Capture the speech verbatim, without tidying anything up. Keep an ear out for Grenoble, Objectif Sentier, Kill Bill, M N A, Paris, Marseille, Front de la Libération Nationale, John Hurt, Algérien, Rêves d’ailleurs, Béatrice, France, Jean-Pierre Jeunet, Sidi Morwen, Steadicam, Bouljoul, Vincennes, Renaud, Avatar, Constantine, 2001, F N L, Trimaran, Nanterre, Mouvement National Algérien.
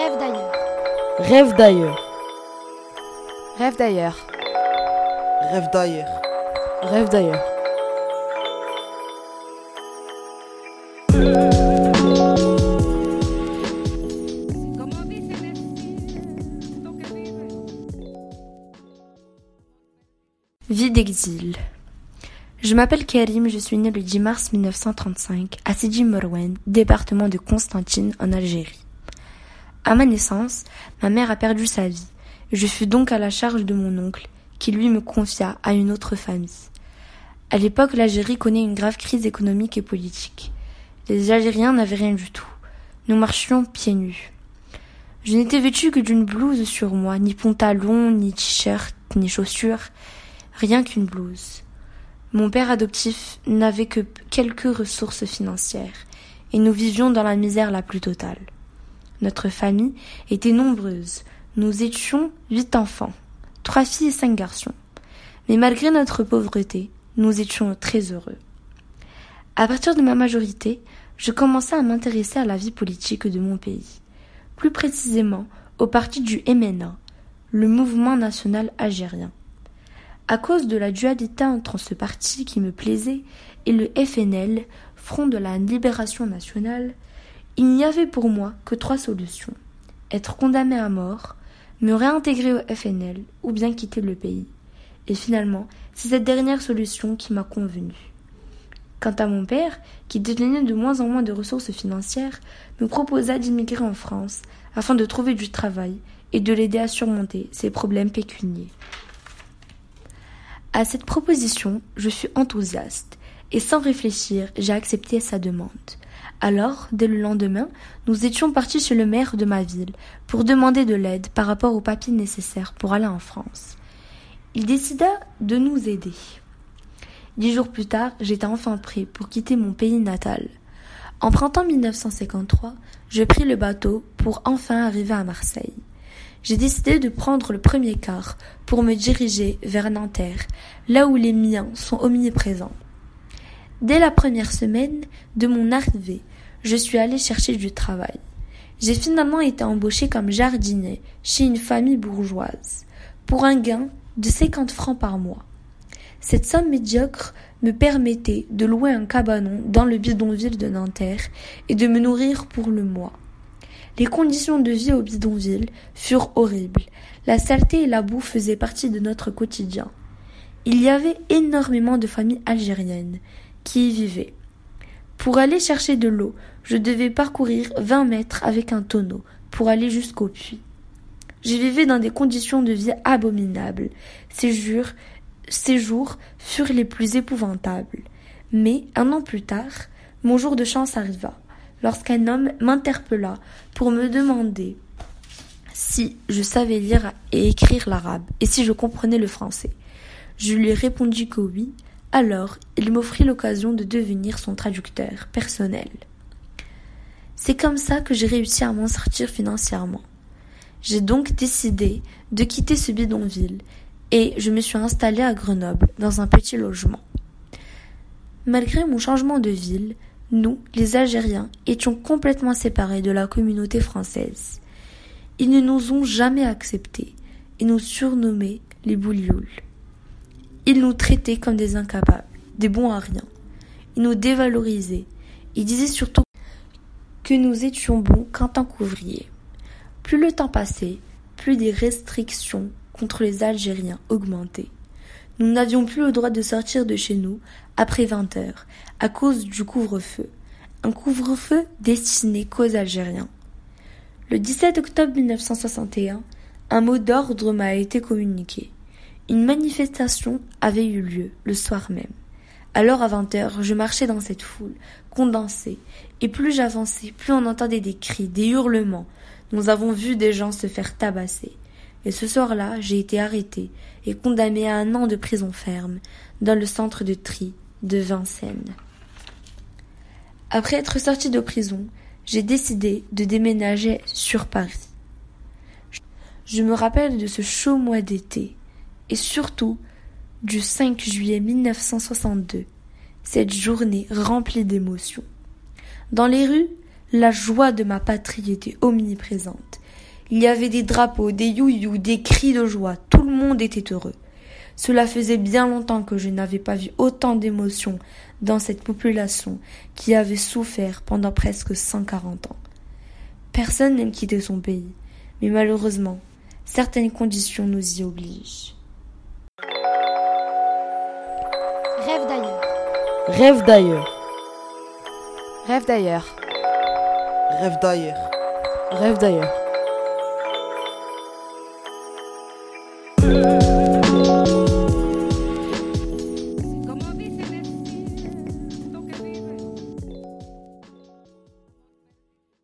Rêves d'ailleurs. Rêves d'ailleurs. Rêves d'ailleurs. Rêves d'ailleurs. Rêves d'ailleurs. Vie d'exil. Je m'appelle Karim, je suis né le dix mars mille neuf cent trente-cinq à Sidi Morwen, département de Constantine, en Algérie. À ma naissance, ma mère a perdu sa vie. Je fus donc à la charge de mon oncle, qui lui me confia à une autre famille. À l'époque, l'Algérie connaît une grave crise économique et politique. Les Algériens n'avaient rien du tout. Nous marchions pieds nus. Je n'étais vêtue que d'une blouse sur moi, ni pantalon, ni t-shirt, ni chaussures, rien qu'une blouse. Mon père adoptif n'avait que quelques ressources financières, et nous vivions dans la misère la plus totale. Notre famille était nombreuse. Nous étions huit enfants, trois filles et cinq garçons. Mais malgré notre pauvreté, nous étions très heureux. À partir de ma majorité, je commençais à m'intéresser à la vie politique de mon pays, plus précisément au parti du M N A, le Mouvement National Algérien. À cause de la dualité entre ce parti qui me plaisait et le F N L, Front de la Libération Nationale, il n'y avait pour moi que trois solutions: être condamné à mort, me réintégrer au F N L ou bien quitter le pays. Et finalement, c'est cette dernière solution qui m'a convenu. Quant à mon père, qui détenait de moins en moins de ressources financières, me proposa d'immigrer en France afin de trouver du travail et de l'aider à surmonter ses problèmes pécuniaires. À cette proposition, je fus enthousiaste et sans réfléchir, j'ai accepté sa demande. Alors, dès le lendemain, nous étions partis chez le maire de ma ville pour demander de l'aide par rapport aux papiers nécessaires pour aller en France. Il décida de nous aider. Dix jours plus tard, j'étais enfin prêt pour quitter mon pays natal. En printemps mille neuf cent cinquante-trois, je pris le bateau pour enfin arriver à Marseille. J'ai décidé de prendre le premier car pour me diriger vers Nanterre, là où les miens sont omniprésents. Dès la première semaine de mon arrivée, je suis allé chercher du travail. J'ai finalement été embauché comme jardinier chez une famille bourgeoise, pour un gain de cinquante francs par mois. Cette somme médiocre me permettait de louer un cabanon dans le bidonville de Nanterre et de me nourrir pour le mois. Les conditions de vie au bidonville furent horribles. La saleté et la boue faisaient partie de notre quotidien. Il y avait énormément de familles algériennes qui y vivaient. Pour aller chercher de l'eau, je devais parcourir vingt mètres avec un tonneau pour aller jusqu'au puits. Je vivais dans des conditions de vie abominables. Ces jours, ces jours furent les plus épouvantables. Mais un an plus tard, mon jour de chance arriva, lorsqu'un homme m'interpella pour me demander si je savais lire et écrire l'arabe et si je comprenais le français. Je lui répondis que oui. Alors, il m'offrit l'occasion de devenir son traducteur personnel. C'est comme ça que j'ai réussi à m'en sortir financièrement. J'ai donc décidé de quitter ce bidonville et je me suis installée à Grenoble dans un petit logement. Malgré mon changement de ville, nous, les Algériens, étions complètement séparés de la communauté française. Ils ne nous ont jamais acceptés et nous surnommaient les Bouljoul. Ils nous traitaient comme des incapables, des bons à rien. Ils nous dévalorisaient. Ils disaient surtout que nous étions bons qu'en tant qu'ouvriers. Plus le temps passait, plus des restrictions contre les Algériens augmentaient. Nous n'avions plus le droit de sortir de chez nous après vingt heures à cause du couvre-feu. Un couvre-feu destiné qu'aux Algériens. Le dix-sept octobre mille neuf cent soixante et un, un mot d'ordre m'a été communiqué. Une manifestation avait eu lieu le soir même. Alors à vingt heures, je marchais dans cette foule, condensée, et plus j'avançais, plus on entendait des cris, des hurlements. Nous avons vu des gens se faire tabasser. Et ce soir-là, j'ai été arrêté et condamné à un an de prison ferme dans le centre de tri de Vincennes. Après être sorti de prison, j'ai décidé de déménager sur Paris. Je me rappelle de ce chaud mois d'été. Et surtout du cinq juillet mille neuf cent soixante-deux, cette journée remplie d'émotions. Dans les rues, la joie de ma patrie était omniprésente. Il y avait des drapeaux, des you-you, des cris de joie. Tout le monde était heureux. Cela faisait bien longtemps que je n'avais pas vu autant d'émotions dans cette population qui avait souffert pendant presque cent quarante ans. Personne n'aime quitter son pays, mais malheureusement, certaines conditions nous y obligent. Rêves d'ailleurs. Rêves d'ailleurs. Rêves d'ailleurs. Rêves d'ailleurs. Rêves d'ailleurs.